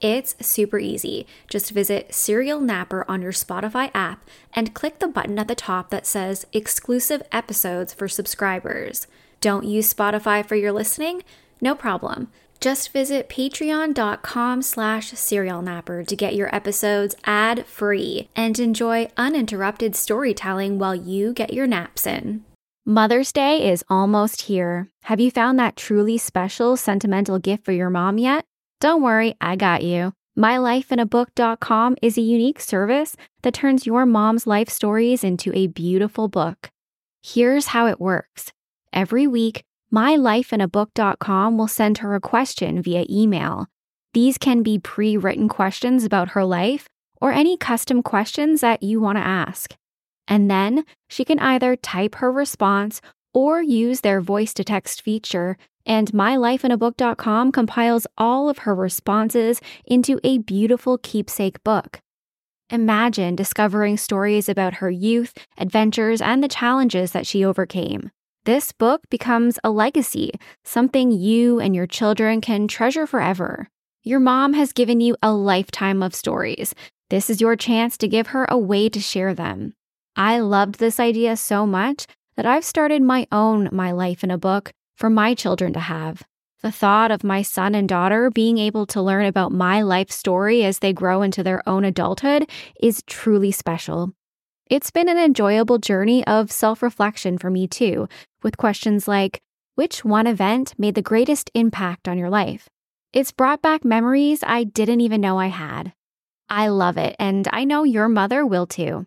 It's super easy. Just visit Serial Napper on your Spotify app and click the button at the top that says Exclusive Episodes for Subscribers. Don't use Spotify for your listening? No problem. Just visit patreon.com/serialnapper to get your episodes ad-free and enjoy uninterrupted storytelling while you get your naps in. Mother's Day is almost here. Have you found that truly special, sentimental gift for your mom yet? Don't worry, I got you. MyLifeInABook.com is a unique service that turns your mom's life stories into a beautiful book. Here's how it works. Every week, MyLifeInABook.com will send her a question via email. These can be pre-written questions about her life or any custom questions that you want to ask. And then she can either type her response or use their voice-to-text feature, and MyLifeInABook.com compiles all of her responses into a beautiful keepsake book. Imagine discovering stories about her youth, adventures, and the challenges that she overcame. This book becomes a legacy, something you and your children can treasure forever. Your mom has given you a lifetime of stories. This is your chance to give her a way to share them. I loved this idea so much that I've started my own My Life in a Book for my children to have. The thought of my son and daughter being able to learn about my life story as they grow into their own adulthood is truly special. It's been an enjoyable journey of self-reflection for me too, with questions like, which one event made the greatest impact on your life? It's brought back memories I didn't even know I had. I love it, and I know your mother will too.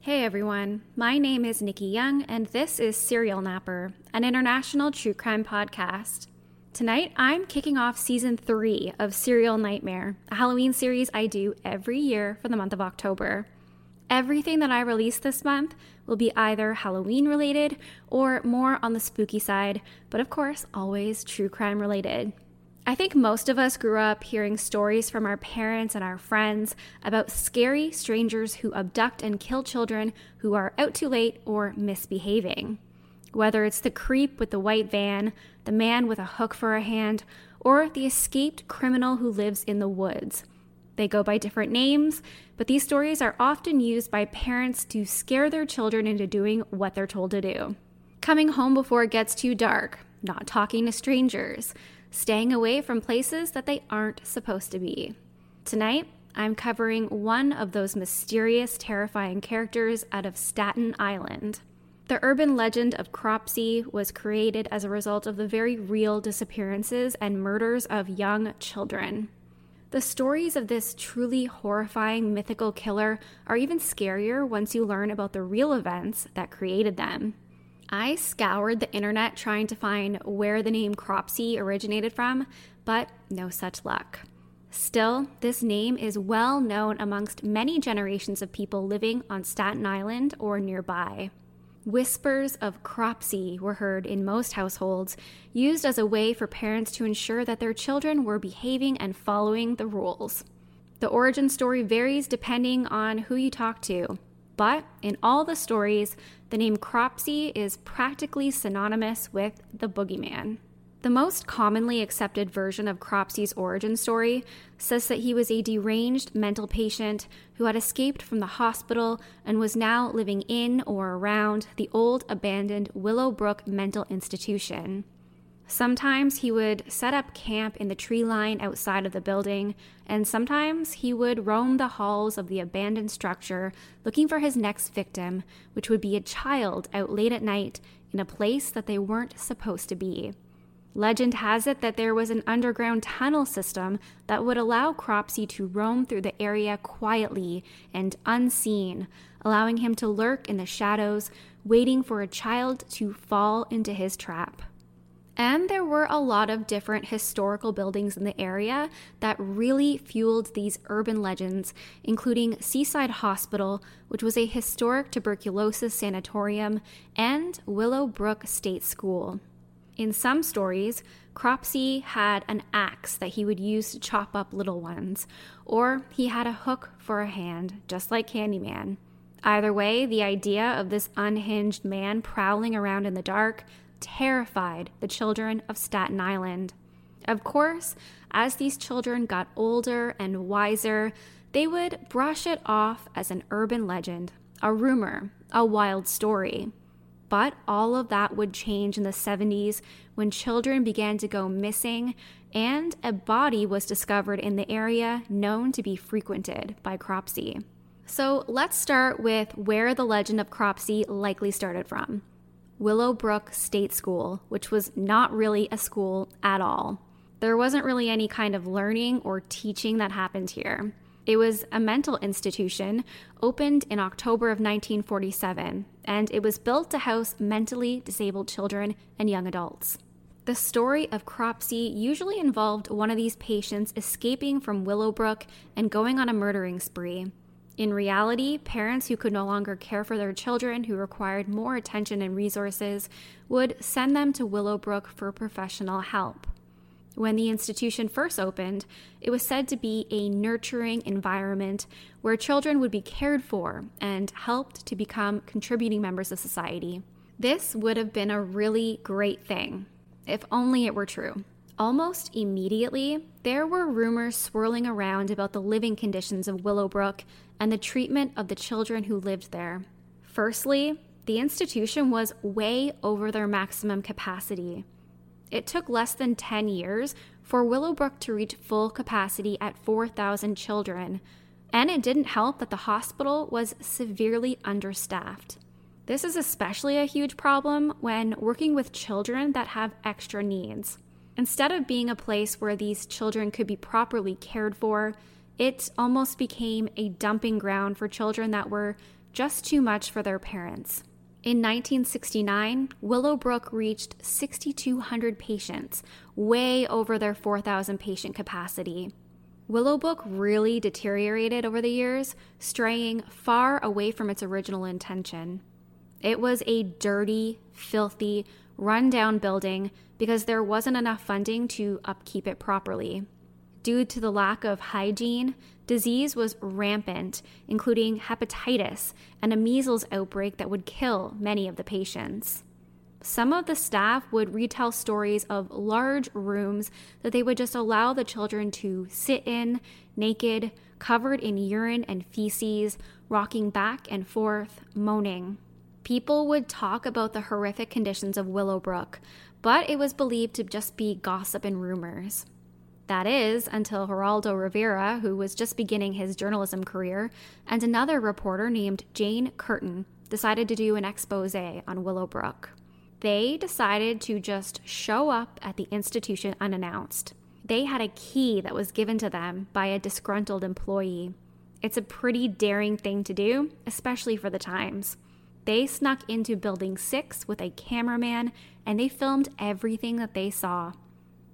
Hey everyone, my name is Nikki Young and this is Serial Napper, an international true crime podcast. Tonight, I'm kicking off Season 3 of Serial Nightmare, a Halloween series I do every year for the month of October. Everything that I release this month will be either Halloween-related or more on the spooky side, but of course, always true crime-related. I think most of us grew up hearing stories from our parents and our friends about scary strangers who abduct and kill children who are out too late or misbehaving. Whether it's the creep with the white van, the man with a hook for a hand, or the escaped criminal who lives in the woods. They go by different names, but these stories are often used by parents to scare their children into doing what they're told to do. Coming home before it gets too dark, not talking to strangers, staying away from places that they aren't supposed to be. Tonight, I'm covering one of those mysterious, terrifying characters out of Staten Island. The urban legend of Cropsey was created as a result of the very real disappearances and murders of young children. The stories of this truly horrifying mythical killer are even scarier once you learn about the real events that created them. I scoured the internet trying to find where the name Cropsey originated from, but no such luck. Still, this name is well known amongst many generations of people living on Staten Island or nearby. Whispers of Cropsey were heard in most households, used as a way for parents to ensure that their children were behaving and following the rules. The origin story varies depending on who you talk to, but in all the stories, the name Cropsey is practically synonymous with the boogeyman. The most commonly accepted version of Cropsey's origin story says that he was a deranged mental patient who had escaped from the hospital and was now living in or around the old abandoned Willowbrook Mental Institution. Sometimes he would set up camp in the tree line outside of the building, and sometimes he would roam the halls of the abandoned structure looking for his next victim, which would be a child out late at night in a place that they weren't supposed to be. Legend has it that there was an underground tunnel system that would allow Cropsey to roam through the area quietly and unseen, allowing him to lurk in the shadows, waiting for a child to fall into his trap. And there were a lot of different historical buildings in the area that really fueled these urban legends, including Seaside Hospital, which was a historic tuberculosis sanatorium, and Willowbrook State School. In some stories, Cropsey had an axe that he would use to chop up little ones, or he had a hook for a hand, just like Candyman. Either way, the idea of this unhinged man prowling around in the dark terrified the children of Staten Island. Of course, as these children got older and wiser, they would brush it off as an urban legend, a rumor, a wild story. But all of that would change in the 70s when children began to go missing and a body was discovered in the area known to be frequented by Cropsey. So let's start with where the legend of Cropsey likely started from. Willowbrook State School, which was not really a school at all. There wasn't really any kind of learning or teaching that happened here. It was a mental institution opened in October of 1947, and it was built to house mentally disabled children and young adults. The story of Cropsey usually involved one of these patients escaping from Willowbrook and going on a murdering spree. In reality, parents who could no longer care for their children, who required more attention and resources, would send them to Willowbrook for professional help. When the institution first opened, it was said to be a nurturing environment where children would be cared for and helped to become contributing members of society. This would have been a really great thing, if only it were true. Almost immediately, there were rumors swirling around about the living conditions of Willowbrook and the treatment of the children who lived there. Firstly, the institution was way over their maximum capacity. It took less than 10 years for Willowbrook to reach full capacity at 4,000 children, and it didn't help that the hospital was severely understaffed. This is especially a huge problem when working with children that have extra needs. Instead of being a place where these children could be properly cared for, it almost became a dumping ground for children that were just too much for their parents. In 1969, Willowbrook reached 6,200 patients, way over their 4,000 patient capacity. Willowbrook really deteriorated over the years, straying far away from its original intention. It was a dirty, filthy, run-down building because there wasn't enough funding to upkeep it properly. Due to the lack of hygiene, disease was rampant, including hepatitis and a measles outbreak that would kill many of the patients. Some of the staff would retell stories of large rooms that they would just allow the children to sit in, naked, covered in urine and feces, rocking back and forth, moaning. People would talk about the horrific conditions of Willowbrook, but it was believed to just be gossip and rumors. That is, until Geraldo Rivera, who was just beginning his journalism career, and another reporter named Jane Curtin decided to do an exposé on Willowbrook. They decided to just show up at the institution unannounced. They had a key that was given to them by a disgruntled employee. It's a pretty daring thing to do, especially for the times. They snuck into Building 6 with a cameraman, and they filmed everything that they saw.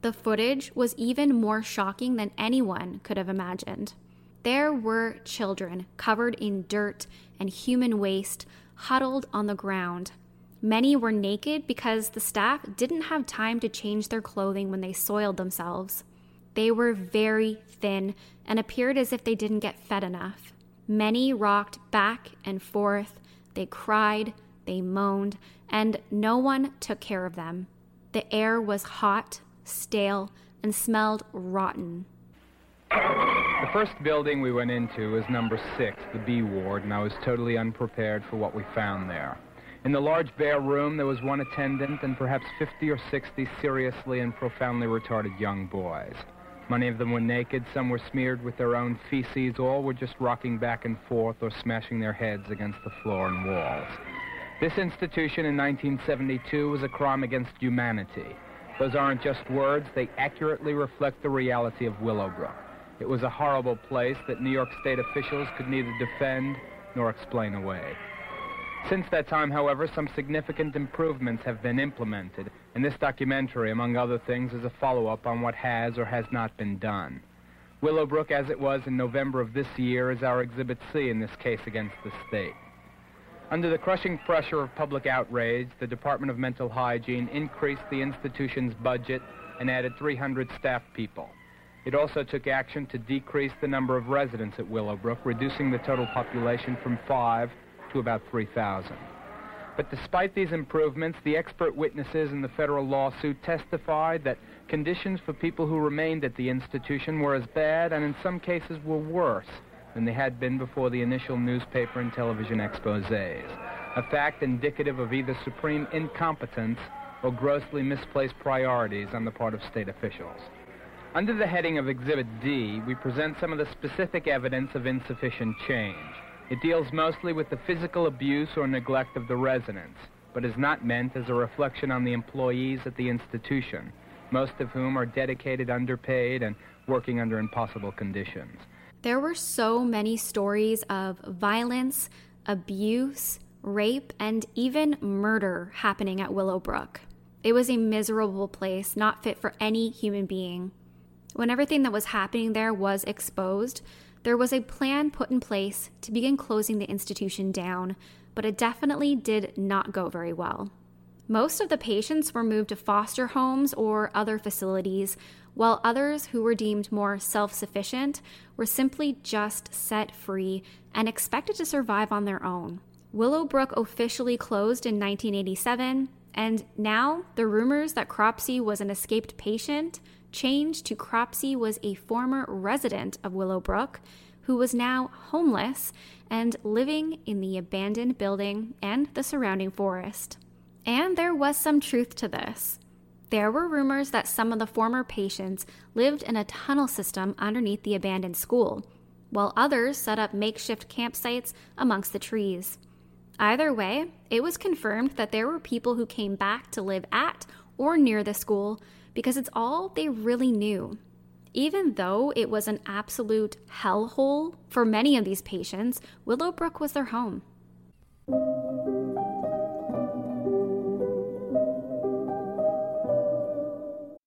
The footage was even more shocking than anyone could have imagined. There were children covered in dirt and human waste, huddled on the ground. Many were naked because the staff didn't have time to change their clothing when they soiled themselves. They were very thin and appeared as if they didn't get fed enough. Many rocked back and forth. They cried, they moaned, and no one took care of them. The air was hot, stale, and smelled rotten. The first building we went into was number 6, the B ward, and I was totally unprepared for what we found there. In the large bare room, there was one attendant and perhaps 50 or 60 seriously and profoundly retarded young boys. Many of them were naked, some were smeared with their own feces, all were just rocking back and forth or smashing their heads against the floor and walls. This institution in 1972 was a crime against humanity. Those aren't just words, they accurately reflect the reality of Willowbrook. It was a horrible place that New York State officials could neither defend nor explain away. Since that time, however, some significant improvements have been implemented, and this documentary, among other things, is a follow-up on what has or has not been done. Willowbrook, as it was in November of this year, is our Exhibit C in this case against the state. Under the crushing pressure of public outrage, the Department of Mental Hygiene increased the institution's budget and added 300 staff people. It also took action to decrease the number of residents at Willowbrook, reducing the total population from 5 to about 3,000. But despite these improvements, the expert witnesses in the federal lawsuit testified that conditions for people who remained at the institution were as bad and in some cases were worse than they had been before the initial newspaper and television exposés, a fact indicative of either supreme incompetence or grossly misplaced priorities on the part of state officials. Under the heading of Exhibit D, we present some of the specific evidence of insufficient change. It deals mostly with the physical abuse or neglect of the residents, but is not meant as a reflection on the employees at the institution, most of whom are dedicated, underpaid, and working under impossible conditions. There were so many stories of violence, abuse, rape, and even murder happening at Willowbrook. It was a miserable place, not fit for any human being. When everything that was happening there was exposed, there was a plan put in place to begin closing the institution down, but it definitely did not go very well. Most of the patients were moved to foster homes or other facilities, while others who were deemed more self-sufficient were simply just set free and expected to survive on their own. Willowbrook officially closed in 1987, and now the rumors that Cropsey was an escaped patient changed to Cropsey was a former resident of Willowbrook who was now homeless and living in the abandoned building and the surrounding forest. And there was some truth to this. There were rumors that some of the former patients lived in a tunnel system underneath the abandoned school, while others set up makeshift campsites amongst the trees. Either way, it was confirmed that there were people who came back to live at or near the school because it's all they really knew. Even though it was an absolute hellhole for many of these patients, Willowbrook was their home.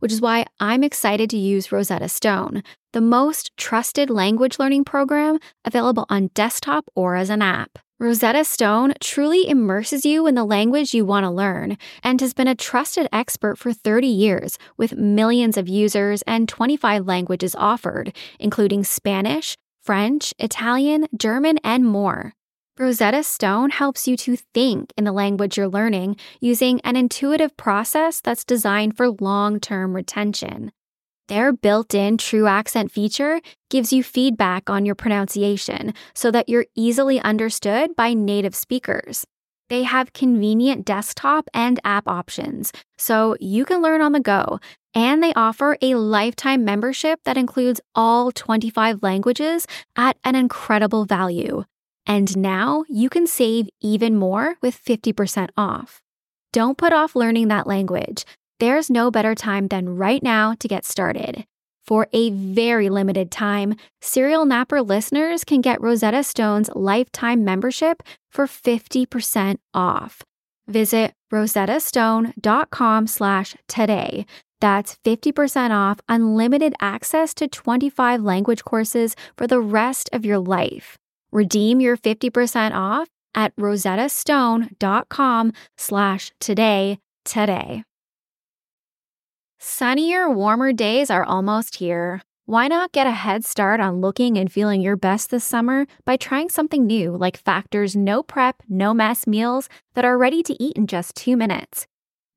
which is why I'm excited to use Rosetta Stone, the most trusted language learning program available on desktop or as an app. Rosetta Stone truly immerses you in the language you want to learn and has been a trusted expert for 30 years with millions of users and 25 languages offered, including Spanish, French, Italian, German, and more. Rosetta Stone helps you to think in the language you're learning using an intuitive process that's designed for long-term retention. Their built-in True Accent feature gives you feedback on your pronunciation so that you're easily understood by native speakers. They have convenient desktop and app options, so you can learn on the go, and they offer a lifetime membership that includes all 25 languages at an incredible value. And now you can save even more with 50% off. Don't put off learning that language. There's no better time than right now to get started. For a very limited time, Serial Napper listeners can get Rosetta Stone's lifetime membership for 50% off. Visit rosettastone.com/today. That's 50% off unlimited access to 25 language courses for the rest of your life. Redeem your 50% off at rosettastone.com/today today. Sunnier, warmer days are almost here. Why not get a head start on looking and feeling your best this summer by trying something new like Factor's no-prep, no-mess meals that are ready to eat in just 2 minutes.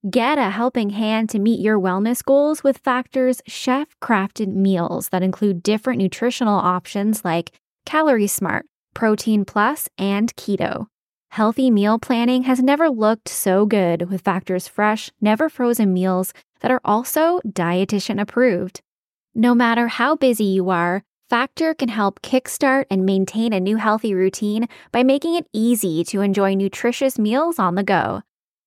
Get a helping hand to meet your wellness goals with Factor's chef-crafted meals that include different nutritional options like Calorie Smart, Protein Plus, and Keto. Healthy meal planning has never looked so good with Factor's fresh, never-frozen meals that are also dietitian approved. No matter how busy you are, Factor can help kickstart and maintain a new healthy routine by making it easy to enjoy nutritious meals on the go.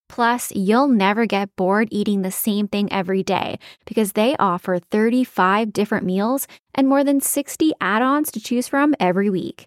Plus, you'll never get bored eating the same thing every day because they offer 35 different meals and more than 60 add-ons to choose from every week.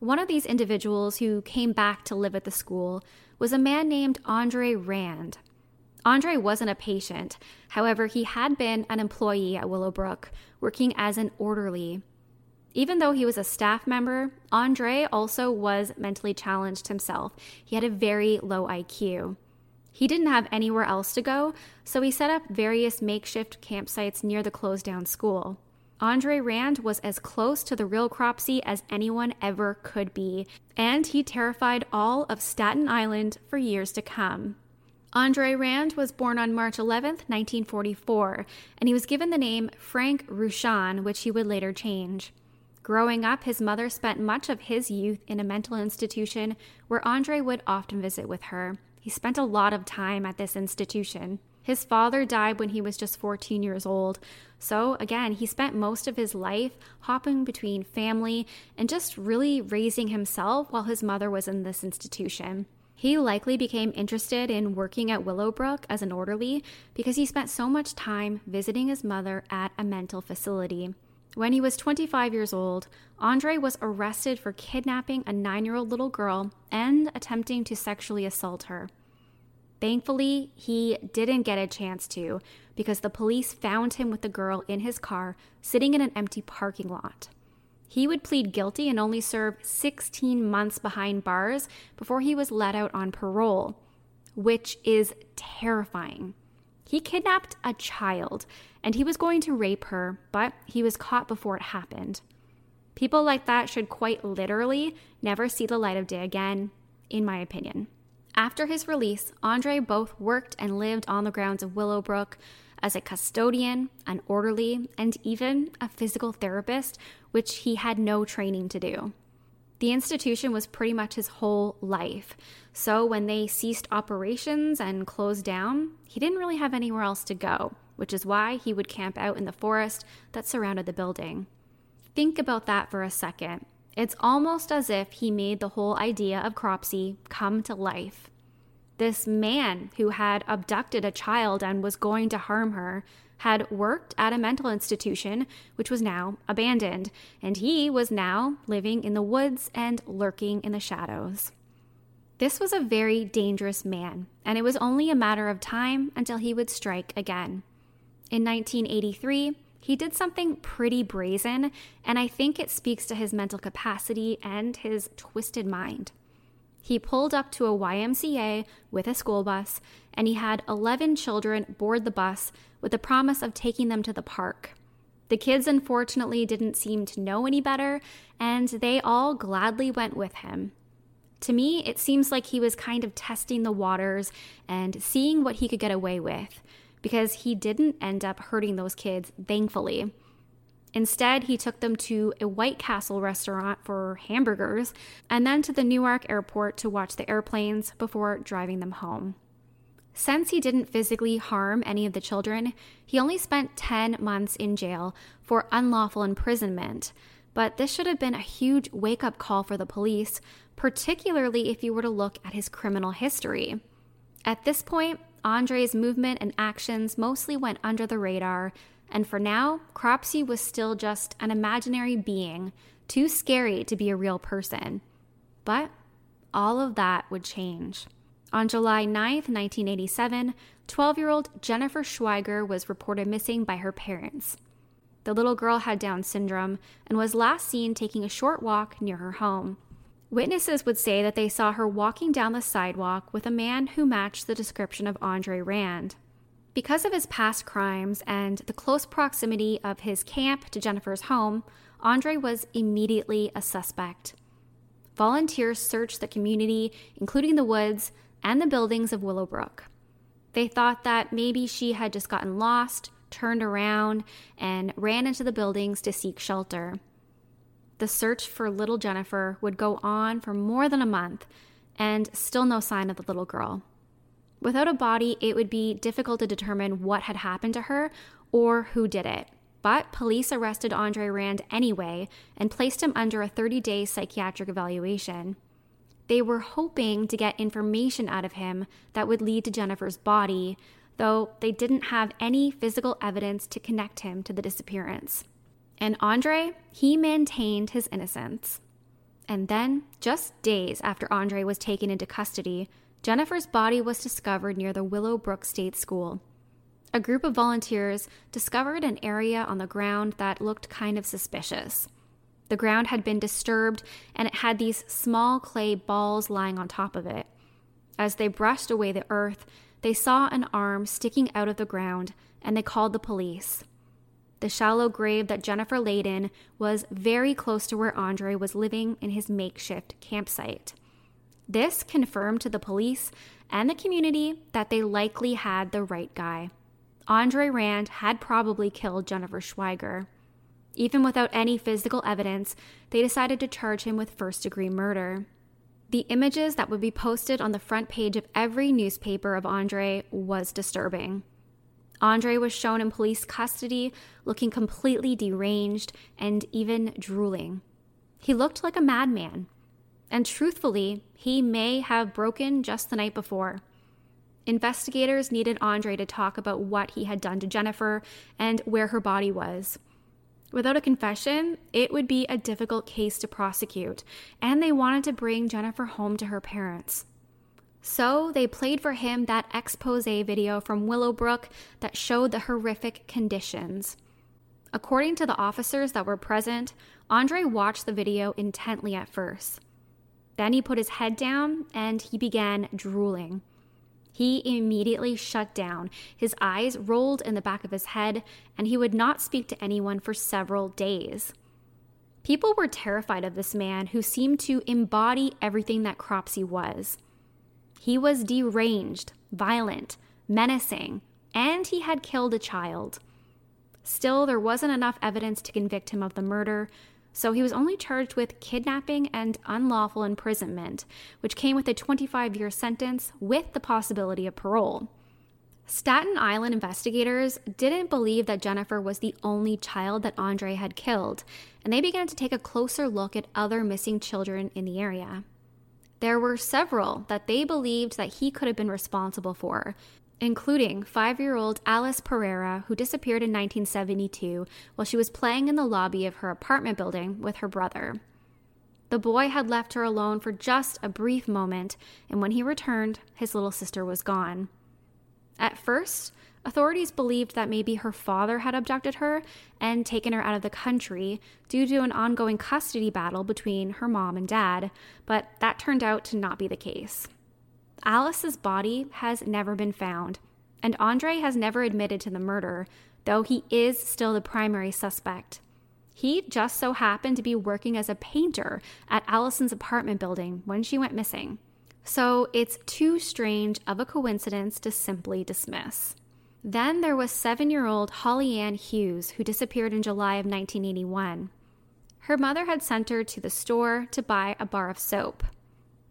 One of these individuals who came back to live at the school was a man named Andre Rand. Andre wasn't a patient. However, he had been an employee at Willowbrook, working as an orderly. Even though he was a staff member, Andre also was mentally challenged himself. He had a very low IQ. He didn't have anywhere else to go, so he set up various makeshift campsites near the closed-down school. Andre Rand was as close to the real Cropsey as anyone ever could be, and he terrified all of Staten Island for years to come. Andre Rand was born on March 11, 1944, and he was given the name Frank Ruchan, which he would later change. Growing up, his mother spent much of his youth in a mental institution where Andre would often visit with her. He spent a lot of time at this institution. His father died when he was just 14 years old, so again, he spent most of his life hopping between family and just really raising himself while his mother was in this institution. He likely became interested in working at Willowbrook as an orderly because he spent so much time visiting his mother at a mental facility. When he was 25 years old, Andre was arrested for kidnapping a 9-year-old little girl and attempting to sexually assault her. Thankfully, he didn't get a chance to because the police found him with the girl in his car sitting in an empty parking lot. He would plead guilty and only serve 16 months behind bars before he was let out on parole, which is terrifying. He kidnapped a child and he was going to rape her, but he was caught before it happened. People like that should quite literally never see the light of day again, in my opinion. After his release, Andre both worked and lived on the grounds of Willowbrook as a custodian, an orderly, and even a physical therapist, which he had no training to do. The institution was pretty much his whole life, so when they ceased operations and closed down, he didn't really have anywhere else to go, which is why he would camp out in the forest that surrounded the building. Think about that for a second. It's almost as if he made the whole idea of Cropsey come to life. This man who had abducted a child and was going to harm her had worked at a mental institution, which was now abandoned, and he was now living in the woods and lurking in the shadows. This was a very dangerous man, and it was only a matter of time until he would strike again. In 1983, he did something pretty brazen, and I think it speaks to his mental capacity and his twisted mind. He pulled up to a YMCA with a school bus, and he had 11 children board the bus with the promise of taking them to the park. The kids unfortunately didn't seem to know any better, and they all gladly went with him. To me, it seems like he was kind of testing the waters and seeing what he could get away with, because he didn't end up hurting those kids, thankfully. Instead, he took them to a White Castle restaurant for hamburgers and then to the Newark airport to watch the airplanes before driving them home. Since he didn't physically harm any of the children, he only spent 10 months in jail for unlawful imprisonment, but this should have been a huge wake-up call for the police, particularly if you were to look at his criminal history. At this point, Andre's movement and actions mostly went under the radar, and for now, Cropsey was still just an imaginary being, too scary to be a real person. But all of that would change. On July 9th, 1987, 12-year-old Jennifer Schweiger was reported missing by her parents. The little girl had Down syndrome and was last seen taking a short walk near her home. Witnesses would say that they saw her walking down the sidewalk with a man who matched the description of Andre Rand. Because of his past crimes and the close proximity of his camp to Jennifer's home, Andre was immediately a suspect. Volunteers searched the community, including the woods and the buildings of Willowbrook. They thought that maybe she had just gotten lost, turned around, and ran into the buildings to seek shelter. The search for little Jennifer would go on for more than a month, and still no sign of the little girl. Without a body, it would be difficult to determine what had happened to her or who did it. But police arrested Andre Rand anyway and placed him under a 30-day psychiatric evaluation. They were hoping to get information out of him that would lead to Jennifer's body, though they didn't have any physical evidence to connect him to the disappearance. And Andre, he maintained his innocence. And then, just days after Andre was taken into custody, Jennifer's body was discovered near the Willowbrook State School. A group of volunteers discovered an area on the ground that looked kind of suspicious. The ground had been disturbed, and it had these small clay balls lying on top of it. As they brushed away the earth, they saw an arm sticking out of the ground, and they called the police. The shallow grave that Jennifer laid in was very close to where Andre was living in his makeshift campsite. This confirmed to the police and the community that they likely had the right guy. Andre Rand had probably killed Jennifer Schweiger. Even without any physical evidence, they decided to charge him with first-degree murder. The images that would be posted on the front page of every newspaper of Andre was disturbing. Andre was shown in police custody, looking completely deranged and even drooling. He looked like a madman. And truthfully, he may have broken just the night before. Investigators needed Andre to talk about what he had done to Jennifer and where her body was. Without a confession, it would be a difficult case to prosecute, and they wanted to bring Jennifer home to her parents. So they played for him that expose video from Willowbrook that showed the horrific conditions. According to the officers that were present, Andre watched the video intently at first. Then he put his head down and he began drooling. He immediately shut down. His eyes rolled in the back of his head, and he would not speak to anyone for several days. People were terrified of this man who seemed to embody everything that Cropsey was. He was deranged, violent, menacing, and he had killed a child. Still, there wasn't enough evidence to convict him of the murder, so he was only charged with kidnapping and unlawful imprisonment, which came with a 25-year sentence with the possibility of parole. Staten Island investigators didn't believe that Jennifer was the only child that Andre had killed, and they began to take a closer look at other missing children in the area. There were several that they believed that he could have been responsible for, including 5-year-old Alice Pereira, who disappeared in 1972 while she was playing in the lobby of her apartment building with her brother. The boy had left her alone for just a brief moment, and when he returned, his little sister was gone. At first, authorities believed that maybe her father had abducted her and taken her out of the country due to an ongoing custody battle between her mom and dad, but that turned out to not be the case. Alice's body has never been found, and Andre has never admitted to the murder, though he is still the primary suspect. He just so happened to be working as a painter at Allison's apartment building when she went missing. So it's too strange of a coincidence to simply dismiss. Then there was 7-year-old Holly Ann Hughes, who disappeared in July of 1981. Her mother had sent her to the store to buy a bar of soap.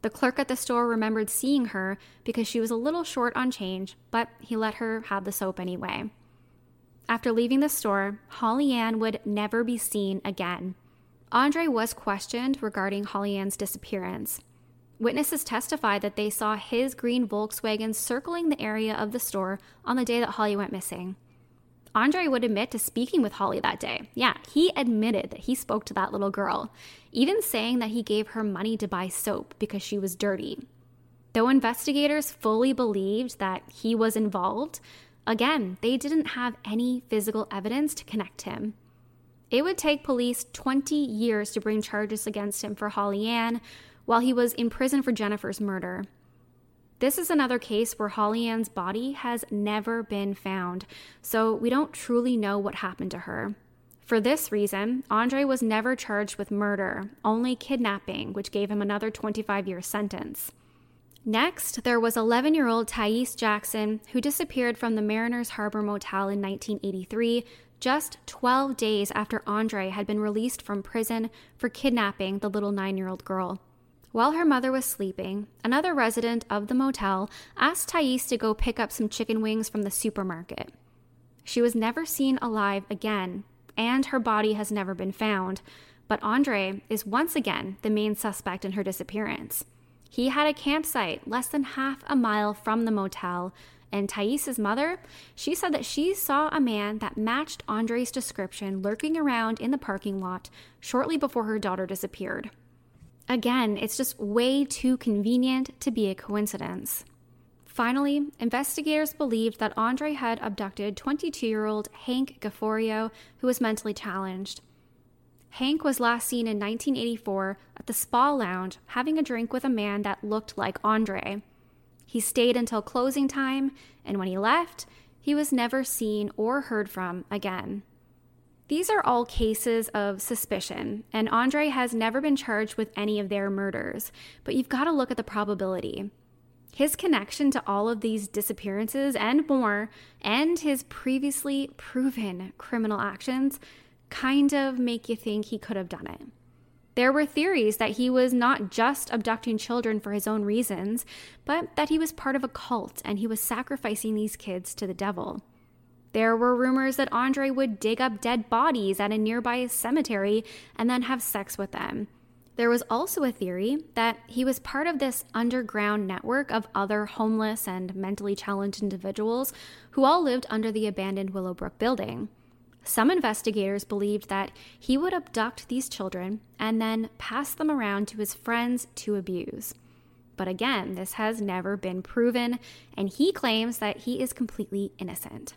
The clerk at the store remembered seeing her because she was a little short on change, but he let her have the soap anyway. After leaving the store, Holly Ann would never be seen again. Andre was questioned regarding Holly Ann's disappearance. Witnesses testified that they saw his green Volkswagen circling the area of the store on the day that Holly went missing. Andre would admit to speaking with Holly that day. Yeah, he admitted that he spoke to that little girl, even saying that he gave her money to buy soap because she was dirty. Though investigators fully believed that he was involved, again, they didn't have any physical evidence to connect him. It would take police 20 years to bring charges against him for Holly Ann, while he was in prison for Jennifer's murder. This is another case where Holly Ann's body has never been found, so we don't truly know what happened to her. For this reason, Andre was never charged with murder, only kidnapping, which gave him another 25-year sentence. Next, there was 11-year-old Thais Jackson, who disappeared from the Mariners Harbor Motel in 1983, just 12 days after Andre had been released from prison for kidnapping the little 9-year-old girl. While her mother was sleeping, another resident of the motel asked Thais to go pick up some chicken wings from the supermarket. She was never seen alive again, and her body has never been found, but Andre is once again the main suspect in her disappearance. He had a campsite less than half a mile from the motel, and Thais's mother, she said that she saw a man that matched Andre's description lurking around in the parking lot shortly before her daughter disappeared. Again, it's just way too convenient to be a coincidence. Finally, investigators believed that Andre had abducted 22-year-old Hank Gafforio, who was mentally challenged. Hank was last seen in 1984 at the Spa Lounge having a drink with a man that looked like Andre. He stayed until closing time, and when he left, he was never seen or heard from again. These are all cases of suspicion, and Andre has never been charged with any of their murders, but you've got to look at the probability. His connection to all of these disappearances and more, and his previously proven criminal actions, kind of make you think he could have done it. There were theories that he was not just abducting children for his own reasons, but that he was part of a cult and he was sacrificing these kids to the devil. There were rumors that Andre would dig up dead bodies at a nearby cemetery and then have sex with them. There was also a theory that he was part of this underground network of other homeless and mentally challenged individuals who all lived under the abandoned Willowbrook building. Some investigators believed that he would abduct these children and then pass them around to his friends to abuse. But again, this has never been proven, and he claims that he is completely innocent.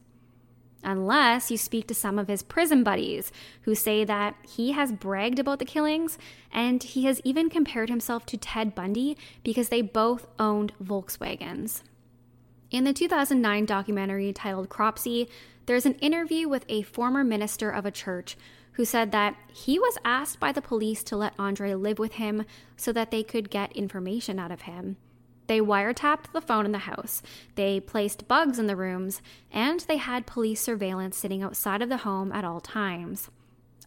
Unless you speak to some of his prison buddies, who say that he has bragged about the killings, and he has even compared himself to Ted Bundy because they both owned Volkswagens. In the 2009 documentary titled Cropsey, there's an interview with a former minister of a church who said that he was asked by the police to let Andre live with him so that they could get information out of him. They wiretapped the phone in the house, they placed bugs in the rooms, and they had police surveillance sitting outside of the home at all times.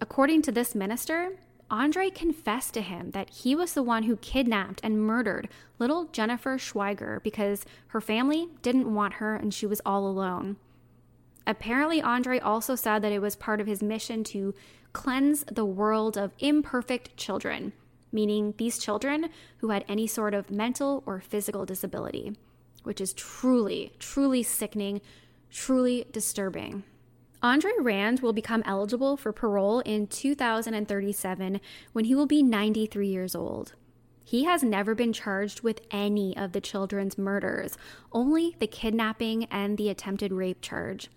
According to this minister, Andre confessed to him that he was the one who kidnapped and murdered little Jennifer Schweiger because her family didn't want her and she was all alone. Apparently, Andre also said that it was part of his mission to cleanse the world of imperfect children, meaning these children who had any sort of mental or physical disability, which is truly, truly sickening, truly disturbing. Andre Rand will become eligible for parole in 2037 when he will be 93 years old. He has never been charged with any of the children's murders, only the kidnapping and the attempted rape charge.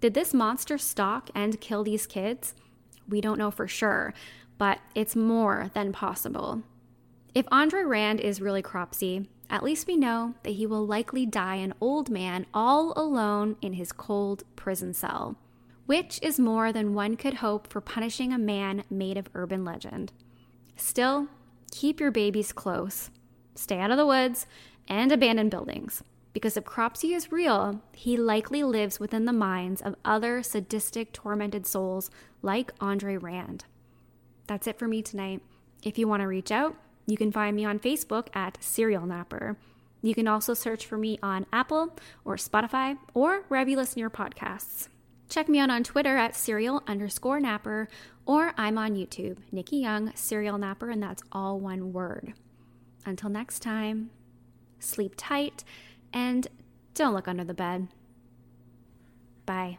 Did this monster stalk and kill these kids? We don't know for sure, but it's more than possible. If Andre Rand is really Cropsey, at least we know that he will likely die an old man all alone in his cold prison cell, which is more than one could hope for punishing a man made of urban legend. Still, keep your babies close, stay out of the woods, and abandoned buildings. Because if Cropsey is real, he likely lives within the minds of other sadistic, tormented souls like Andre Rand. That's it for me tonight. If you want to reach out, you can find me on Facebook at Serial Napper. You can also search for me on Apple or Spotify or wherever you listen to your podcasts. Check me out on Twitter at Serial_Napper, or I'm on YouTube, Nikki Young, Serial Napper, and that's all one word. Until next time, sleep tight and don't look under the bed. Bye.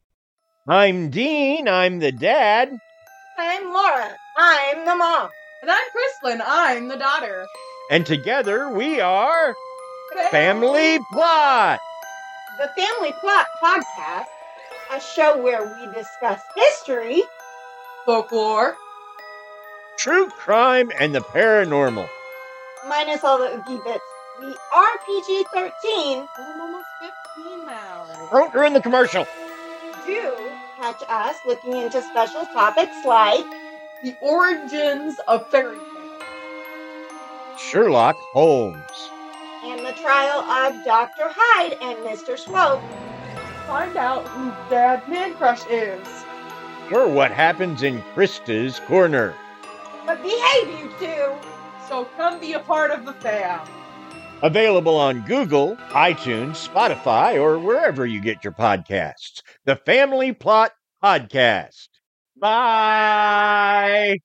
I'm Dean, I'm the dad. I'm Laura, I'm the mom. And I'm Kristlyn, I'm the daughter. And together we are... Family Plot! The Family Plot Podcast, a show where we discuss history, folklore, true crime, and the paranormal. Minus all the oogie bits. We are PG-13. I'm almost 15 now. Don't ruin the commercial. Do catch us looking into special topics like the origins of fairy tales, Sherlock Holmes, and the trial of Dr. Hyde and Mr. Swope. Find out who Dad Man Crush is, or what happens in Krista's Corner. But behave, you two, so come be a part of the fam. Available on Google, iTunes, Spotify, or wherever you get your podcasts. The Family Plot Podcast. Bye!